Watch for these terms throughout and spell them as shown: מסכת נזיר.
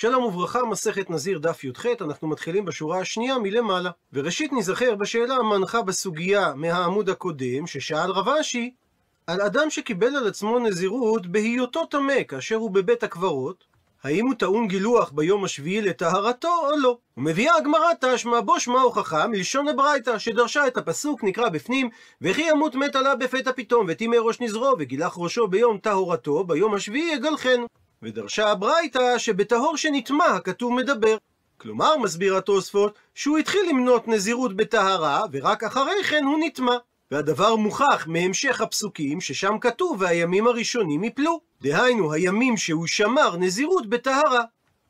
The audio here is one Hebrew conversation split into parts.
שלום וברכה, מסכת נזיר דף י"ח, אנחנו מתחילים בשורה השנייה מלמעלה. וראשית נזכר בשאלה המנחה בסוגיה מהעמוד הקודם, ששאל רב אשי על אדם שקיבל על עצמו נזירות בהיותו טמא כאשר הוא בבית הקברות, האם הוא טעון גילוח ביום השביעי לטהרתו או לא? ומביאה הגמרא תשמע בו שמע הוכחה מלשון הברייתא שדרשה את הפסוק נקרא בפנים, וכי ימות מת עליו בפתע פתאום וטימא ראש נזרו וגילח ראשו ביום טהרתו ביום השביעי יגלחנו. ודרשה הברייתא שבטהור שנטמא הכתוב מדבר. כלומר, מסביר התוספות, שהוא התחיל למנות נזירות בטהרה ורק אחרי כן הוא נטמא. והדבר מוכח מהמשך הפסוקים ששם כתוב והימים הראשונים יפלו, דהיינו הימים שהוא שמר נזירות בטהרה.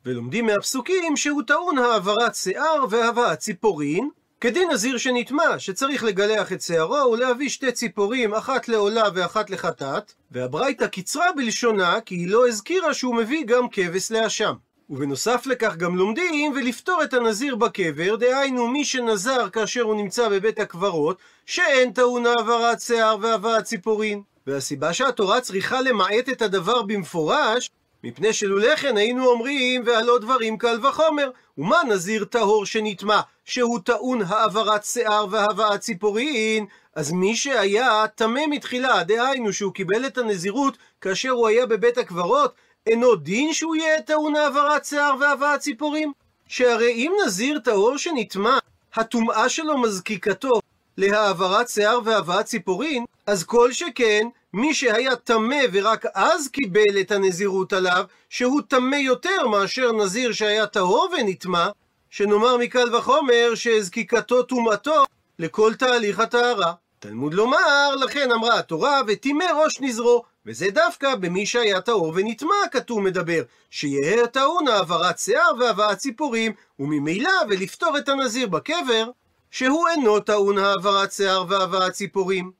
ולומדים מהפסוקים שהוא טעון העברת שיער והבאת ציפורין כדין נזיר שנטמא, שצריך לגלח את שערו ולהביא שתי ציפורים, אחת לעולה ואחת לחטאת, והברייתא קיצרה בלשונה כי היא לא הזכירה שהוא מביא גם כבש לאשם. ובנוסף לכך גם לומדים ולפטור את הנזיר בקבר, דהיינו מי שנזר כאשר הוא נמצא בבית הקברות, שאין טעון העברת שיער והבאת ציפורין. והסיבה שהתורה צריכה למעט את הדבר במפורש, מפני שלולא כן היינו אומרים ועל עוד דברים קל וחומר, ומה נזיר טהור שנטמא שהוא טעון העברת שיער והבאת ציפורין? אז מי שהיה טמא מתחילה, דהיינו שהוא קיבל את הנזירות כאשר הוא היה בבית הקברות, אינו דין שהוא יהיה טעון העברת שיער והבאת ציפורים? שהרי אם נזיר טהור שנטמא, הטומאה שלו מזקיקתו להעברת שיער והבאת ציפורין, אז כל שכן מי שהיה טמא ורק אז קיבל את הנזירות עליו, שהוא טמא יותר מאשר נזיר שהיה טהור ונטמא, שנאמר מקל וחומר שהזקיקתו טומאתו לכל תהליך הטהרה. תלמוד לומר, לכן אמרה התורה וטימא ראש נזרו, וזה דווקא במי שהיה טהור ונטמא הכתוב מדבר, שיהיה טעון העברת שיער והבאת ציפורים, וממילא ולפטור את הנזיר בקבר שהוא אינו טעון העברת שיער והבאת ציפורים.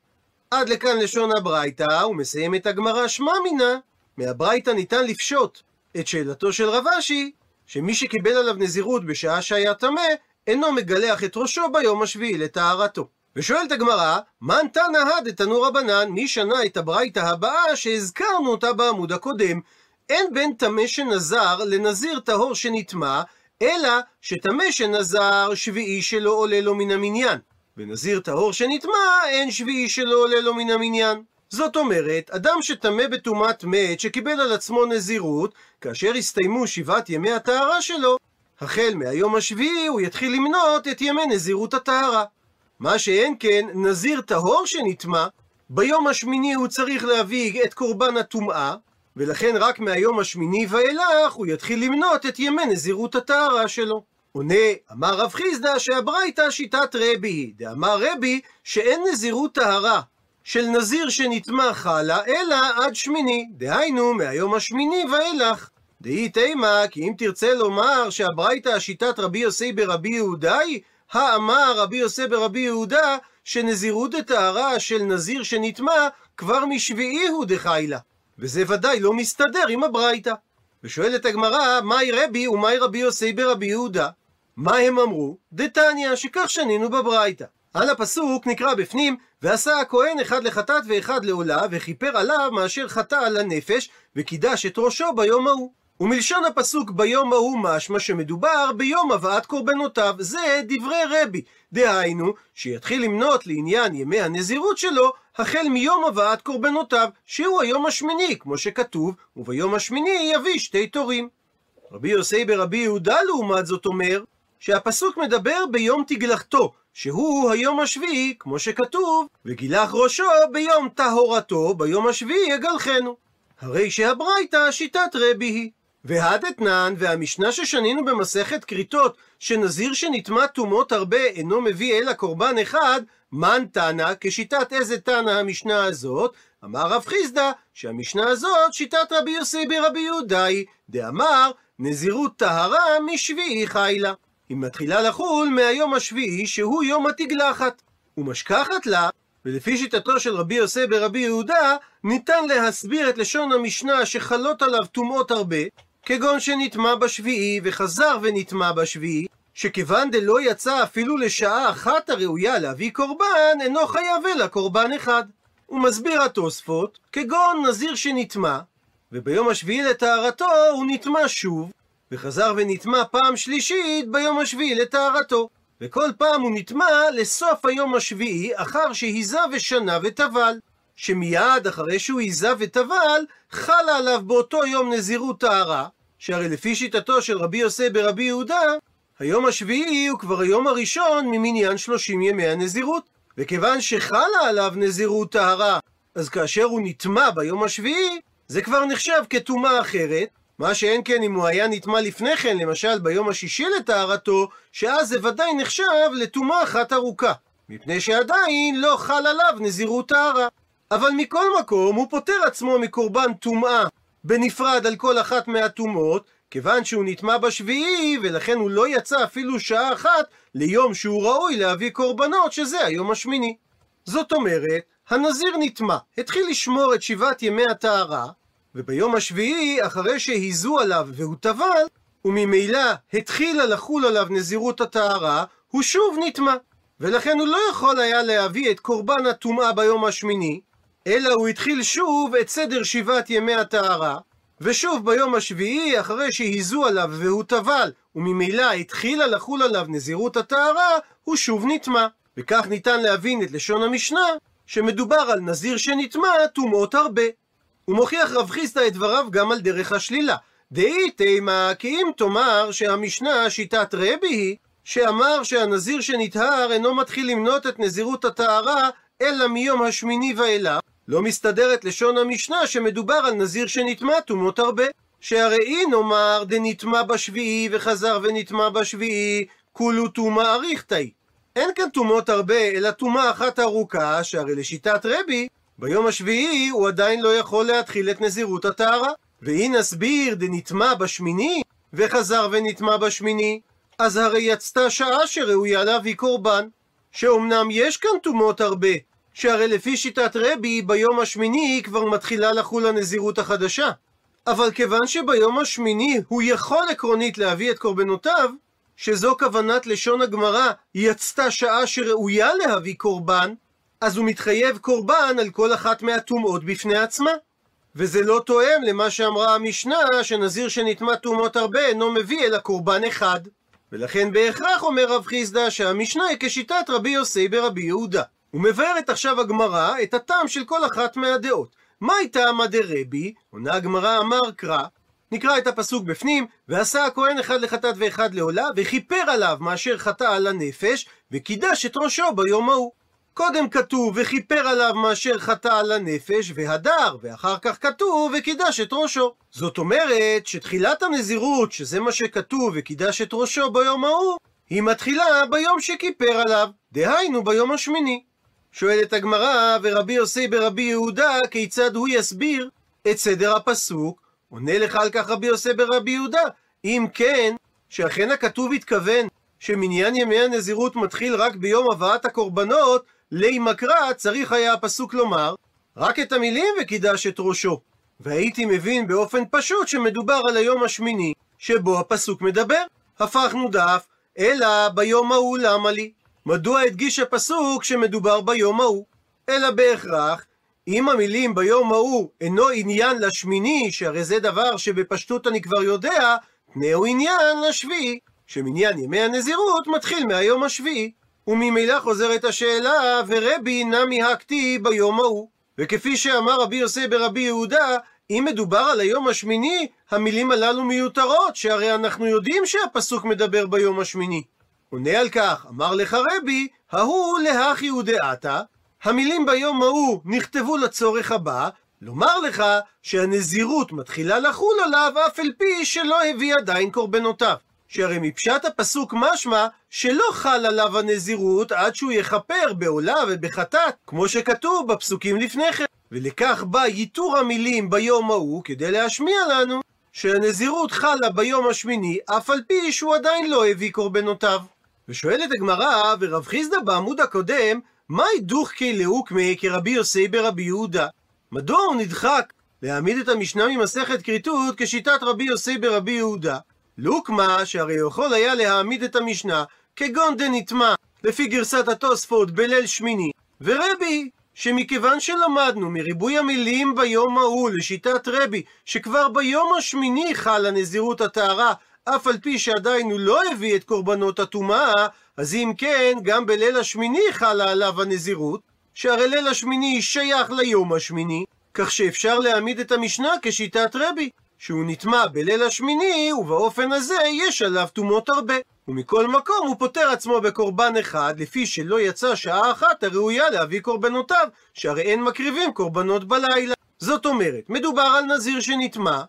עד לכאן לשון הברייתא, ומסיים את הגמרא שמע מינא. מהברייתא ניתן לפשוט את שאלתו של רב אשי, שמי שקיבל עליו נזירות בשעה שהיה טמא, אינו מגלח את ראשו ביום השביעי לטהרתו. ושואלת הגמרא, מן תנא הא דתנו רבנן, מי שנה את הברייתא הבאה שהזכרנו אותה בעמוד הקודם, אין בין טמא שנזר לנזיר טהור שנטמא, אלא שטמא שנזר שביעי שלא עולה לו מן המניין, ונזיר טהור שנטמא אין שביעי שלא עולה לו מן המניין. זאת אומרת, אדם שטמא בטומאת מת שקיבל על עצמו נזירות, כאשר הסתיימו 7 ימי הטהרה שלו, החל מהיום השביעי הוא יתחיל למנות את ימי נזירות הטהרה. מה שאין כן, נזיר טהור שנטמא, ביום השמיני הוא צריך להביא את קורבן הטומאה, ולכן רק מהיום השמיני ואילך הוא יתחיל למנות את ימי נזירות הטהרה שלו. עונה, אמר רב חיסדא שהברייתא שיטת רבי, דאמר רבי שאין נזירות טהרה של נזיר שנטמא חלה אלא עד שמיני, דהיינו מהיום השמיני ואילך. דהי תימא, כי אם תרצה לומר שהברייתא שיטת רבי יוסי ברבי יהודה היא, האמר רבי יוסי ברבי יהודה שנזירות הטהרה של נזיר שנטמא כבר משביעי הוא דחיילה, וזה ודאי לא מסתדר עם הברייתא. ושואלת הגמרא, מהי רבי ומהי רבי יוסי ברבי יהודה? מה הם אמרו? דתניא, שכך שנינו בברייתא. על הפסוק נקרא בפנים, ועשה הכהן אחד לחטאת ואחד לעולה, וכיפר עליו מאשר חטא על הנפש, וקידש את ראשו ביום ההוא. ומלשון הפסוק ביום ההוא משמע שמדובר ביום הבאת קורבנותיו, זה דברי רבי, דהיינו שיתחיל למנות לעניין ימי הנזירות שלו החל מיום הבאת קורבנותיו, שהוא היום השמיני כמו שכתוב, וביום השמיני יביא 2 תורים. רבי יוסי ברבי יהודה לעומת זאת אומר שהפסוק מדבר ביום תגלחתו, שהוא היום השביעי כמו שכתוב, וגילח ראשו ביום טהרתו ביום השביעי יגלחנו, הרי שהברייתא שיטת רבי היא. והדתנן, והמשנה ששנינו במסכת כריתות שנזיר שנטמא טומאות הרבה אינו מביא אלא קורבן אחד, מן תנא, כשיטת איזה תנא המשנה הזאת? אמר רב חיסדא שהמשנה הזאת שיטת רבי יוסי ברבי יהודה היא, דאמר נזירות טהרה משביעי חיילה, היא מתחילה לחול מהיום השביעי שהוא יום התגלחת ומשכחת לה. ולפי שיטתו של רבי יוסי ברבי יהודה ניתן להסביר את לשון המשנה שחלות עליו טומאות הרבה, כגון שנטמא בשביעי וחזר ונטמא בשביעי, שכיוון דלא יצא אפילו לשעה אחת הראויה להביא קורבן, אינו חייב אלא קורבן אחד. ומסביר התוספות, כגון נזיר שנטמא, וביום השביעי לטהרתו הוא נטמא שוב, וחזר ונטמא פעם שלישית ביום השביעי לטהרתו. וכל פעם הוא נטמא לסוף היום השביעי אחר שהיזה ושנה וטבל, שמיד אחרי שהוא היזה וטבל חלה עליו באותו יום נזירות טהרה, שהרי לפי שיטתו של רבי יוסי ברבי יהודה, היום השביעי הוא כבר היום הראשון ממניין 30 ימי הנזירות, וכיוון שחלה עליו נזירות טהרה, אז כאשר הוא נטמא ביום השביעי, זה כבר נחשב כתומה אחרת, מה שאין כן אם הוא היה נטמא לפני כן, למשל ביום השישי לטהרתו, שאז זה ודאי נחשב לתומה אחת ארוכה, מפני שעדיין לא חל עליו נזירות טהרה. אבל מכל מקום הוא פותר עצמו מקורבן טומאה, בנפרד על כל אחת מהטומאות, כיוון שהוא נטמא בשביעי, ולכן הוא לא יצא אפילו שעה אחת ליום שהוא ראוי להביא קורבנות, שזה היום השמיני. זאת אומרת, הנזיר נטמא, התחיל לשמור את 7 ימי הטהרה, וביום השביעי, אחרי שהיזו עליו והוא טבל, וממילא התחילה לחול עליו נזירות הטהרה, הוא שוב נטמא, ולכן הוא לא יכול היה להביא את קורבן הטומאה ביום השמיני, אלא הוא התחיל שוב את סדר 7 ימי הטהרה, ושוב ביום השביעי, אחרי שהיזו עליו והוא טבל, וממילא התחילה לחול עליו נזירות הטהרה, הוא שוב נטמא. וכך ניתן להבין את לשון המשנה, שמדובר על נזיר שנטמא טומאות הרבה. הוא מוכיח רב חיסדא את דבריו גם על דרך השלילה. דאי תימא, כי אם תאמר שהמשנה שיטת רבי היא, שאמר שהנזיר שנטהר אינו מתחיל למנות את נזירות הטהרה, אלא מיום השמיני ואילך, לא מסתדרת לשון המשנה שמדובר על נזיר שנטמא טומאות הרבה, שהרי אין אומר דנטמא בשביעי וחזר ונטמא בשביעי, כולו טומאה אריכתאי. אין כאן טומאות הרבה, אלא טומאה אחת ארוכה, שהרי לשיטת רבי, ביום השביעי הוא עדיין לא יכול להתחיל את נזירות הטהרה. והיא נסביר דנטמא בשמיני וחזר ונטמא בשמיני, אז הרי יצתה שעה שראויה להביא קורבן, שאומנם יש כאן טומאות הרבה, שהרי לפי שיטת רבי ביום השמיני כבר מתחילה לחול הנזירות החדשה, אבל כיוון שביום השמיני הוא יכול עקרונית להביא את קורבנותיו, שזו כוונת לשון הגמרא יצתה שעה שראויה להביא קורבן, אז הוא מתחייב קורבן על כל אחת מהטומאות בפני עצמה, וזה לא תואם למה שאמרה המשנה שנזיר שנטמא טומאות הרבה אינו מביא אלא קורבן אחד, ולכן בהכרח אומר רב חיסדא שהמשנה היא כשיטת רבי יוסי ברבי יהודה. ומבארת עכשיו הגמרא את הטעם של כל אחת מהדעות. מה טעמא דרבי? עונה הגמרא, אמר קרא, נקרא את הפסוק בפנים, ועשה הכהן אחד לחטאת ואחד לעולה, וכיפר עליו מאשר חטא על הנפש, וקידש את ראשו ביום ההוא. קודם כתוב וכיפר עליו מאשר חטא על הנפש והדר, ואחר כך כתוב וקידש את ראשו. זאת אומרת שתחילת הנזירות, שזה מה שכתוב וקידש את ראשו ביום ההוא, היא מתחילה ביום שכיפר עליו, דהיינו ביום השמיני. שואלת הגמרא, ורבי יוסי ברבי יהודה כיצד הוא יסביר את סדר הפסוק? עונה לך על כך רבי יוסי ברבי יהודה, אם כן, שאכן הכתוב התכוון שמניין ימי הנזירות מתחיל רק ביום הבאת הקורבנות, לימה קרא צריך היה הפסוק לומר רק את המילים וקידש את ראשו, והייתי מבין באופן פשוט שמדובר על היום השמיני שבו הפסוק מדבר. הפכנו דף, אלא ביום ההוא למה לי? מדוע הדגיש הפסוק שמדובר ביום ההוא? אלא בהכרח, אם המילים ביום ההוא אינו עניין לשמיני, שהרי זה דבר שבפשטות אני כבר יודע, תנאו עניין לשביעי, שמניין ימי הנזירות מתחיל מהיום השביעי. וממילא חוזרת השאלה, ורבי נמי הכתיב ביום ההוא. וכפי שאמר רבי יוסי ברבי יהודה, אם מדובר על היום השמיני, המילים הללו מיותרות, שהרי אנחנו יודעים שהפסוק מדבר ביום השמיני. עונה על כך, אמר לך רבי, ההוא להכי ודעתה, המילים ביום ההוא נכתבו לצורך הבא, לומר לך שהנזירות מתחילה לחול עליו אף על פי שלא הביא עדיין קורבנותיו, שהרי מפשט הפסוק משמע שלא חל עליו הנזירות עד שהוא יחפר בעולה ובחטאת, כמו שכתוב בפסוקים לפני כן, ולכך בא ייתור המילים ביום ההוא כדי להשמיע לנו שהנזירות חלה ביום השמיני אף על פי שהוא עדיין לא הביא קורבנותיו. ושואלת הגמרא, ורב חיסדא בעמוד הקודם, מהי דוחקי לעוקמי כרבי יוסי ברבי יהודה? מדוע הוא נדחק להעמיד את המשנה ממסכת כריתות כשיטת רבי יוסי ברבי יהודה? לוקמה, שהרי יכול היה להעמיד את המשנה כגון דנטמא לפי גרסת התוספות בליל שמיני, ורבי שמכיוון שלמדנו מריבוי המילים ביום ההוא לשיטת רבי שכבר ביום השמיני חלה נזירות הטהרה אף על פי שעדיין הוא לא הביא את קורבנות הטומאה, אז אם כן, גם בליל השמיני חלה עליו הנזירות, שהרי ליל השמיני שייך ליום השמיני, כך שאפשר להעמיד את המשנה כשיטת רבי, שהוא נטמע בליל השמיני, ובאופן הזה יש עליו טומאות הרבה. ומכל מקום הוא פותר עצמו בקורבן אחד, לפי שלא יצא שעה אחת הראויה להביא קורבנותיו, שהרי אין מקריבים קורבנות בלילה. זאת אומרת, מדובר על נזיר שנטמע,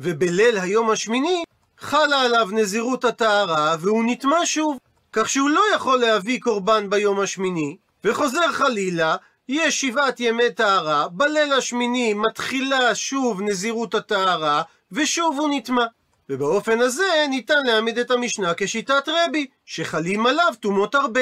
ובליל היום השמיני חלה עליו נזירות הטהרה, והוא נטמע שוב, כך שהוא לא יכול להביא קורבן ביום השמיני, וחוזר חלילה, יש 7 ימי טהרה, בליל השמיני מתחילה שוב נזירות הטהרה, ושוב הוא נטמע. ובאופן הזה ניתן להעמיד את המשנה כשיטת רבי, שחלים עליו טומאות הרבה.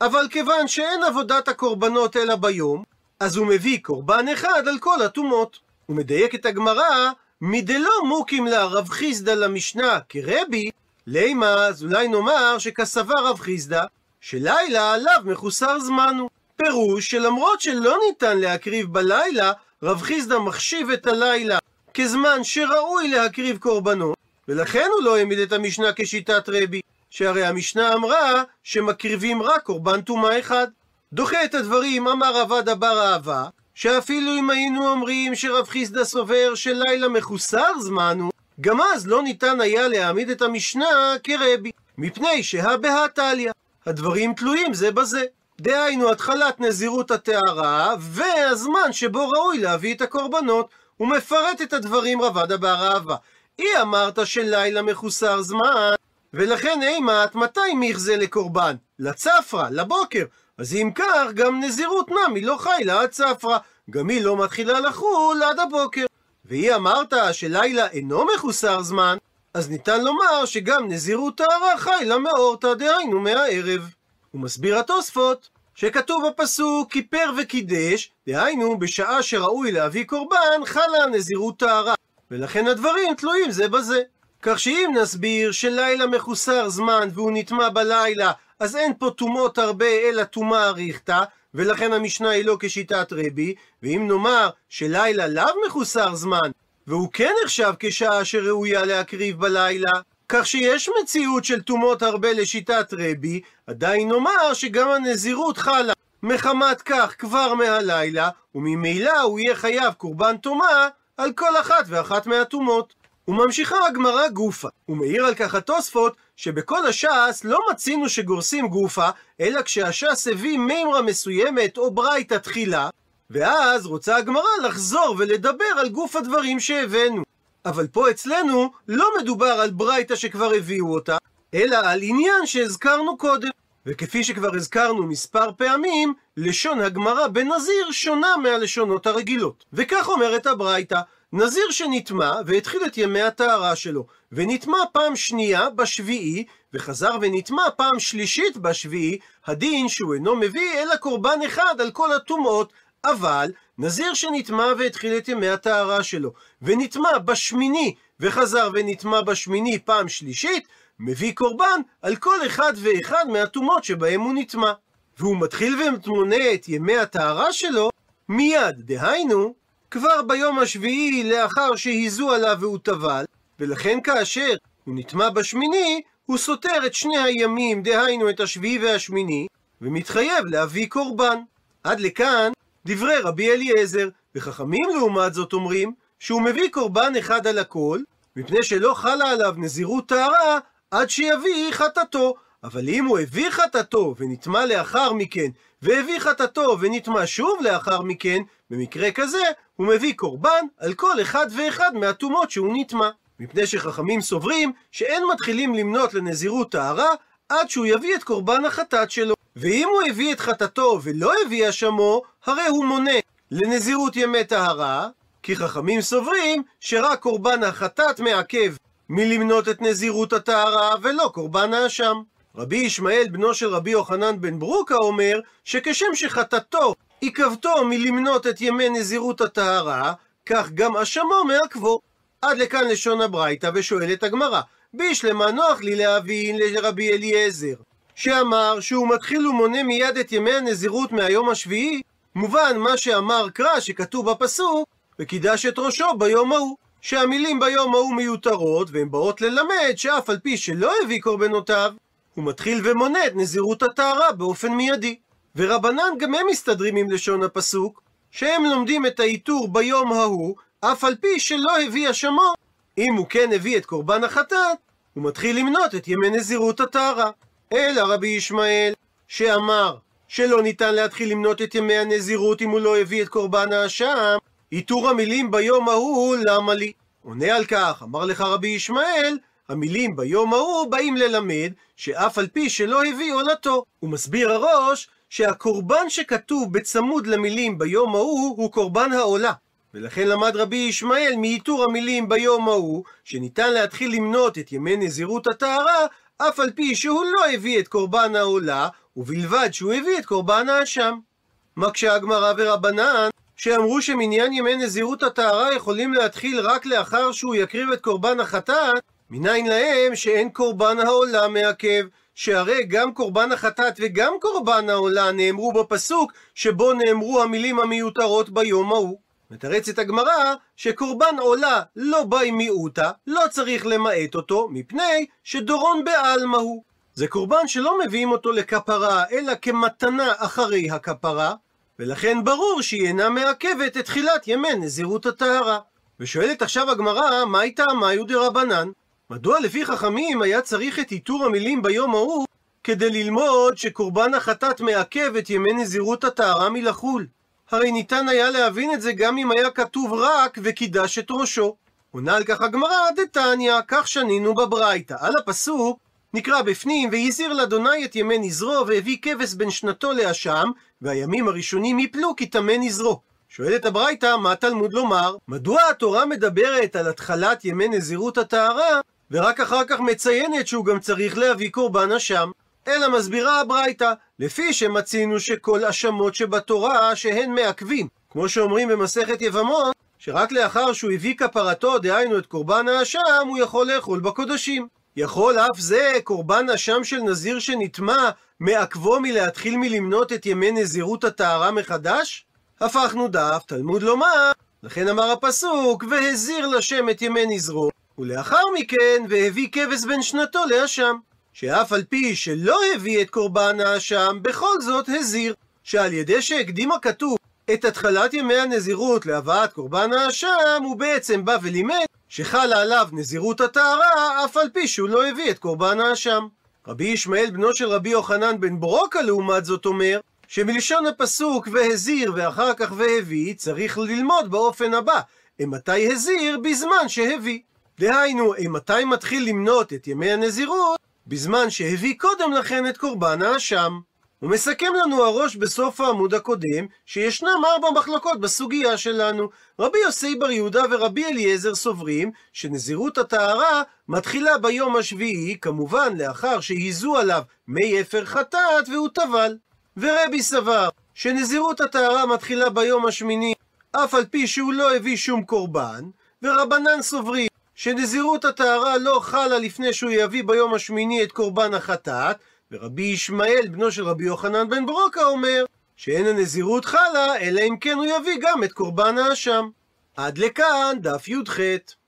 אבל כיוון שאין עבודת הקורבנות אלא ביום, אז הוא מביא קורבן אחד על כל הטומאות. הוא מדייק את הגמרא, מדלא מוקים לה רב חיסדא למשנה כרבי, לימה, אז אולי נאמר שכסבר רב חיסדא, שלילה עליו מחוסר זמנו. פירוש שלמרות שלא ניתן להקריב בלילה, רב חיסדא מחשיב את הלילה כזמן שראוי להקריב קורבנות, ולכן הוא לא העמיד את המשנה כשיטת רבי, שהרי המשנה אמרה שמקריבים רק קורבן טומאה אחד. דוחה את הדברים אמר עבדא בר אבא, שאפילו אם היינו אומרים שרב חיסדא סובר שלילה מחוסר זמנו, גם אז לא ניתן היה להעמיד את המשנה כרבי, מפני שהבהא תליא, הדברים תלויים זה בזה. דהיינו התחלת נזירות הטהרה והזמן שבו ראוי להביא את הקורבנות. הוא מפרט את הדברים רב עדא בר אבא, היא אמרת שלילה מחוסר זמן, ולכן אימת מתי מיחזה לקורבן? לצפרה, לבוקר. אז אם כך, גם נזירות נמי לא חיילה עד צפרה, גם היא לא מתחילה לחול עד הבוקר. והיא אמרת שלילה אינו מחוסר זמן, אז ניתן לומר שגם נזירות טהרה חיילה מאורתא, דהיינו מהערב. הוא מסביר התוספות שכתוב בפסוק כיפר וקידש, דהיינו בשעה שראוי להביא קורבן חלה נזירות טהרה, ולכן הדברים תלויים זה בזה. כך שאם נסביר שלילה מחוסר זמן והוא נטמע בלילה, אז אין פה טומאות הרבה אלא טומאה ריחתא, ולכן המשנה היא לא כשיטת רבי. ואם נאמר שלילה לאו מחוסר זמן, והוא כן נחשב כשעה שראויה להקריב בלילה, כך שיש מציאות של טומאות הרבה לשיטת רבי, עדיין נאמר שגם הנזירות חלה מחמת כך כבר מהלילה, וממילא הוא יהיה חייב קורבן טומאה על כל אחת ואחת מהטומאות. וממשיכה הגמרא גופה, ומעיר על כך התוספות שבכל הש"ס לא מצינו שגורסים גופה, אלא כשהש"ס הביא מימרה מסוימת או ברייתא תחילה, ואז רוצה הגמרא לחזור ולדבר על גוף הדברים שהבאנו. אבל פה אצלנו לא מדובר על ברייתא שכבר הביאו אותה, אלא על עניין שהזכרנו קודם. וכפי שכבר הזכרנו מספר פעמים, לשון הגמרא בנזיר שונה מהלשונות הרגילות. וכך אומרת הברייתא, נזיר שנטמע והתחיל את ימי הטהרה שלו, ונטמע פעם שנייה בשביעי, וחזר ונטמע פעם שלישית בשביעי, הדין שהוא אינו מביא אלא קורבן אחד על כל הטומאות. אבל נזיר שנטמע והתחיל את ימי הטהרה שלו, ונטמע בשמיני, וחזר ונטמע בשמיני פעם שלישית, מביא קורבן על כל אחד ואחד מהטומאות שבהם הוא נטמע. והוא מתחיל ומונה את ימי הטהרה שלו מיד, דהיינו, כבר ביום השביעי לאחר שהיזו עליו והוא טבל, ולכן כאשר הוא נטמע בשמיני, הוא סותר את שני הימים, דהיינו את השביעי והשמיני, ומתחייב להביא קורבן. עד לכאן דברי רבי אליעזר, וחכמים לעומת זאת אומרים שהוא מביא קורבן אחד על הכל, מפני שלא חלה עליו נזירות טהרה עד שיביא חטאתו. אבל אם הוא הביא חטאתו ונטמע לאחר מכן, והביא חטאתו ונטמע שוב לאחר מכן, במקרה כזה הוא מביא קורבן על כל אחד ואחד מהטומאות שהוא נטמע, מפני שחכמים סוברים שאין מתחילים למנות לנזירות טהרה עד שהוא יביא את קורבן החטאת שלו. ואם הוא הביא את חטאתו ולא הביא אשמו, הרי הוא מונה לנזירות ימי טהרה, כי חכמים סוברים שרק קורבן החטאת מעכב מלמנות את נזירות הטהרה ולא קורבן האשם. רבי ישמעאל בנו של רבי יוחנן בן ברוקה אומר שכשם שחטאתו עיכבתו מלמנות את ימי נזירות הטהרה, כך גם אשמו מעכבו. עד לכאן לשון הברייתא, ושואלת הגמרא, בישלמה נוח לי להבין לרבי אליעזר, שאמר שהוא מתחיל ומונה מיד את ימי הנזירות מהיום השביעי, מובן מה שאמר קרא שכתוב בפסוק וקידש את ראשו ביום ההוא, שהמילים ביום ההוא מיותרות, והן באות ללמד שאף על פי שלא הביא קורבנותיו, הוא מתחיל ומונה את נזירות הטהרה באופן מיידי. ורבנן גם הם מסתדרים עם לשון הפסוק, שהם לומדים את האיתור ביום ההוא, אף על פי שלא הביא השמו. אם הוא כן הביא את קורבן החטאת, הוא מתחיל למנות את ימי נזירות הטהרה. אלא רבי ישמעאל, שאמר שלא ניתן להתחיל למנות את ימי הנזירות אם הוא לא הביא את קורבן האשם, איתור המילים ביום ההוא למה לי? עונה על כך, אמר לך רבי ישמעאל, המילים ביום ההוא באים ללמד שאף על פי שלא הביא עולתו. הוא מסביר הראש שהקורבן שכתוב בצמוד למילים ביום ההוא הוא קורבן העולה. ולכן למד רבי ישמעאל מאיתור המילים ביום ההוא שניתן להתחיל למנות את ימי נזירות הטהרה אף על פי שהוא לא הביא את קורבן העולה ובלבד שהוא הביא את קורבן האשם. מקשה הגמרא ורבנן שאמרו שמניין ימי נזירות הטהרה יכולים להתחיל רק לאחר שהוא יקריב את קורבן החטאת, מניין להם שאין קורבן העולה מעכב, שהרי גם קורבן החטאת וגם קורבן העולה נאמרו בפסוק שבו נאמרו המילים המיותרות ביום ההוא. מתרצת הגמרא שקורבן עולה לא בא עם מיעוטה, לא צריך למעט אותו מפני שדורון בעלמא הוא. זה קורבן שלא מביאים אותו לכפרה אלא כמתנה אחרי הכפרה, ולכן ברור שהיא אינה מעכבת את תחילת ימי נזירות הטהרה. ושואלת עכשיו הגמרא, מהי טעמאי דרבנן? מדוע לפי חכמים היה צריך את איתור המילים ביום ההוא כדי ללמוד שקורבן החטאת מעכב את ימי נזירות הטהרה מלחול? הרי ניתן היה להבין את זה גם אם היה כתוב רק וקידש את ראשו. עונה על כך הגמרא, דתניא, כך שנינו בברייתא. על הפסוק נקרא בפנים, והזהיר לאדוני את ימי נזרו, והביא כבש בין שנתו לאשם, והימים הראשונים יפלו כי טמא נזרו. שואלת הברייתא, מה תלמוד לומר? מדוע התורה מדברת על התחלת ימי נזירות הטהרה, ורק אחר כך מציינת שהוא גם צריך להביא קורבן אשם? אלא מסבירה הברייתא, לפי שמצינו שכל אשמות שבתורה שהן מעכבים, כמו שאומרים במסכת יבמות, שרק לאחר שהוא הביא כפרתו, דהיינו את קורבן האשם, הוא יכול לאכול בקודשים. יכול אף זה קורבן אשם של נזיר שנטמא מעכבו מלהתחיל מלמנות את ימי נזירות הטהרה מחדש? הפכנו דף, תלמוד לומר, לכן אמר הפסוק, והזיר לשם את ימי נזרו, ולאחר מכן והביא כבש בן שנתו לאשם, שאף על פי שלא הביא את קורבן האשם, בכל זאת הזיר, שעל ידי שהקדימה כתוב את התחלת ימי הנזירות להבאת קורבן האשם, הוא בעצם בא ולימד שחלה עליו נזירות הטהרה, אף על פי שהוא לא הביא את קורבן האשם. רבי ישמעאל בנו של רבי יוחנן בן ברוקה לעומת זאת אומר, שמלשון הפסוק והזיר ואחר כך והביא, צריך ללמוד באופן הבא, אמתי הזיר בזמן שהביא. דהיינו, אמתי מתחיל למנות את ימי הנזירות, בזמן שהביא קודם לכן את קורבן האשם. הוא מסכם לנו הראש בסוף העמוד הקודם, שישנם 4 מחלוקות בסוגיה שלנו. רבי יוסי בר יהודה ורבי אליעזר סוברים שנזירות הטהרה מתחילה ביום השביעי, כמובן לאחר שהיזו עליו מי אפר חטאת והוא טבל. ורבי סבר שנזירות הטהרה מתחילה ביום השמיני, אף על פי שהוא לא הביא שום קורבן. ורבנן סוברים שנזירות הטהרה לא חלה לפני שהוא יביא ביום השמיני את קורבן החטאת, ורבי ישמעאל בנו של רבי יוחנן בן ברוקה אומר שאין הנזירות חלה אלא אם כן הוא יביא גם את קורבן האשם. עד לכאן דף י"ח.